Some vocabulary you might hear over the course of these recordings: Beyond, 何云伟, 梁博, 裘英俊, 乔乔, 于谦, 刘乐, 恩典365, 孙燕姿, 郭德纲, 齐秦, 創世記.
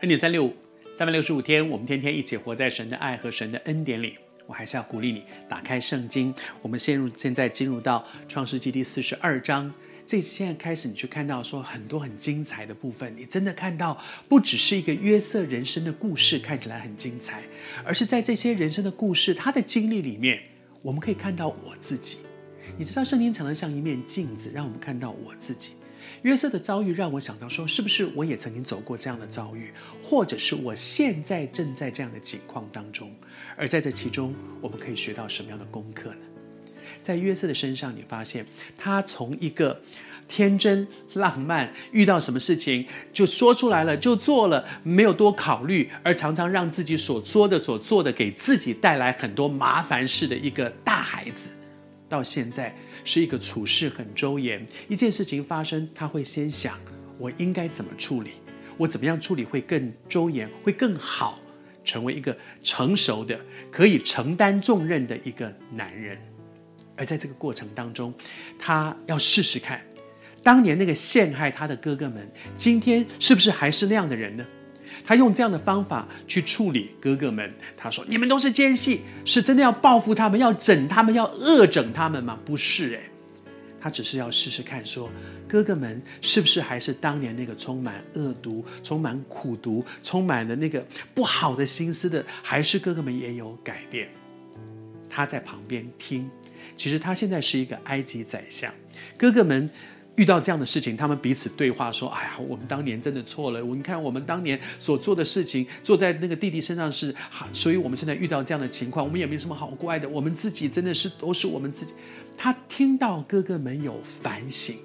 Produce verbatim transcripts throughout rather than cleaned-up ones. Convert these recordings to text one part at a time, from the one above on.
恩典三六五，三百六十五天，我们天天一起活在神的爱和神的恩典里。我还是要鼓励你打开圣经，我们陷入现在进入到创世纪第四十二章。这现在开始，你去看到说很多很精彩的部分，你真的看到不只是一个约瑟人生的故事看起来很精彩，而是在这些人生的故事他的经历里面，我们可以看到我自己。你知道圣经常常像一面镜子，让我们看到我自己。约瑟的遭遇让我想到说，是不是我也曾经走过这样的遭遇，或者是我现在正在这样的情况当中，而在这其中我们可以学到什么样的功课呢？在约瑟的身上，你发现他从一个天真浪漫，遇到什么事情就说出来了，就做了，没有多考虑，而常常让自己所说的所做的给自己带来很多麻烦事的一个大孩子，到现在是一个处事很周延，一件事情发生他会先想我应该怎么处理，我怎么样处理会更周延，会更好，成为一个成熟的可以承担重任的一个男人。而在这个过程当中，他要试试看当年那个陷害他的哥哥们今天是不是还是那样的人呢？他用这样的方法去处理哥哥们，他说你们都是奸细，是真的要报复他们，要整他们，要恶整他们吗？不是耶，他只是要试试看说哥哥们是不是还是当年那个充满恶毒，充满苦毒，充满了那个不好的心思的，还是哥哥们也有改变。他在旁边听，其实他现在是一个埃及宰相，哥哥们遇到这样的事情，他们彼此对话说，哎呀，我们当年真的错了，你看我们当年所做的事情，做在那个弟弟身上是，所以我们现在遇到这样的情况，我们也没什么好怪的，我们自己真的是都是我们自己。他听到哥哥们有反省，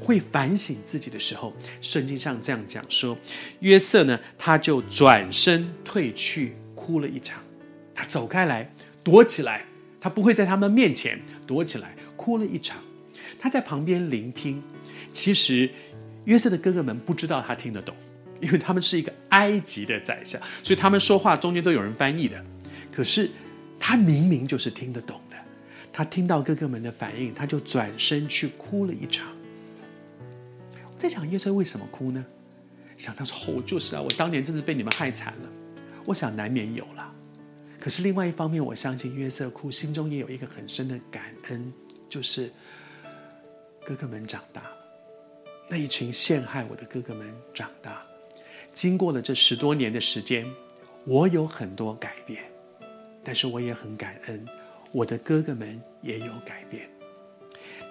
会反省自己的时候，圣经上这样讲说，约瑟呢，他就转身退去，哭了一场，他走开来，躲起来，他不会在他们面前，躲起来哭了一场。他在旁边聆听，其实约瑟的哥哥们不知道他听得懂，因为他们是一个埃及的宰相，所以他们说话中间都有人翻译的，可是他明明就是听得懂的。他听到哥哥们的反应，他就转身去哭了一场。我在想约瑟为什么哭呢？想到说哦，就是啊，我当年真是被你们害惨了，我想难免有了。可是另外一方面，我相信约瑟哭心中也有一个很深的感恩，就是哥哥们长大，那一群陷害我的哥哥们长大，经过了这十多年的时间，我有很多改变，但是我也很感恩我的哥哥们也有改变。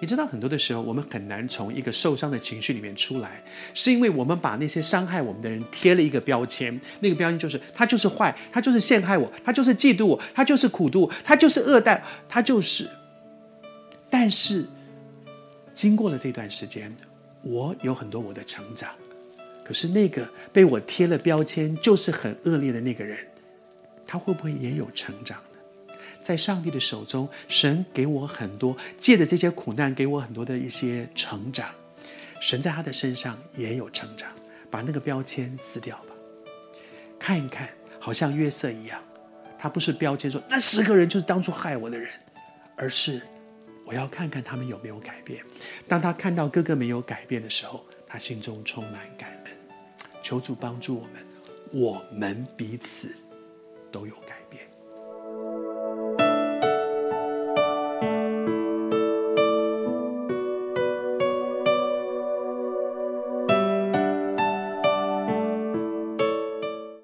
你知道很多的时候我们很难从一个受伤的情绪里面出来，是因为我们把那些伤害我们的人贴了一个标签，那个标签就是他就是坏，他就是陷害我，他就是嫉妒我，他就是苦毒，他就是恶待，他就是。但是经过了这段时间，我有很多我的成长，可是那个被我贴了标签就是很恶劣的那个人，他会不会也有成长？在上帝的手中，神给我很多，借着这些苦难给我很多的一些成长，神在他的身上也有成长。把那个标签撕掉吧，看一看，好像约瑟一样，他不是标签说那十个人就是当初害我的人，而是我要看看他们有没有改变。当他看到哥哥没有改变的时候，他心中充满感恩。求主帮助我们，我们彼此都有改变。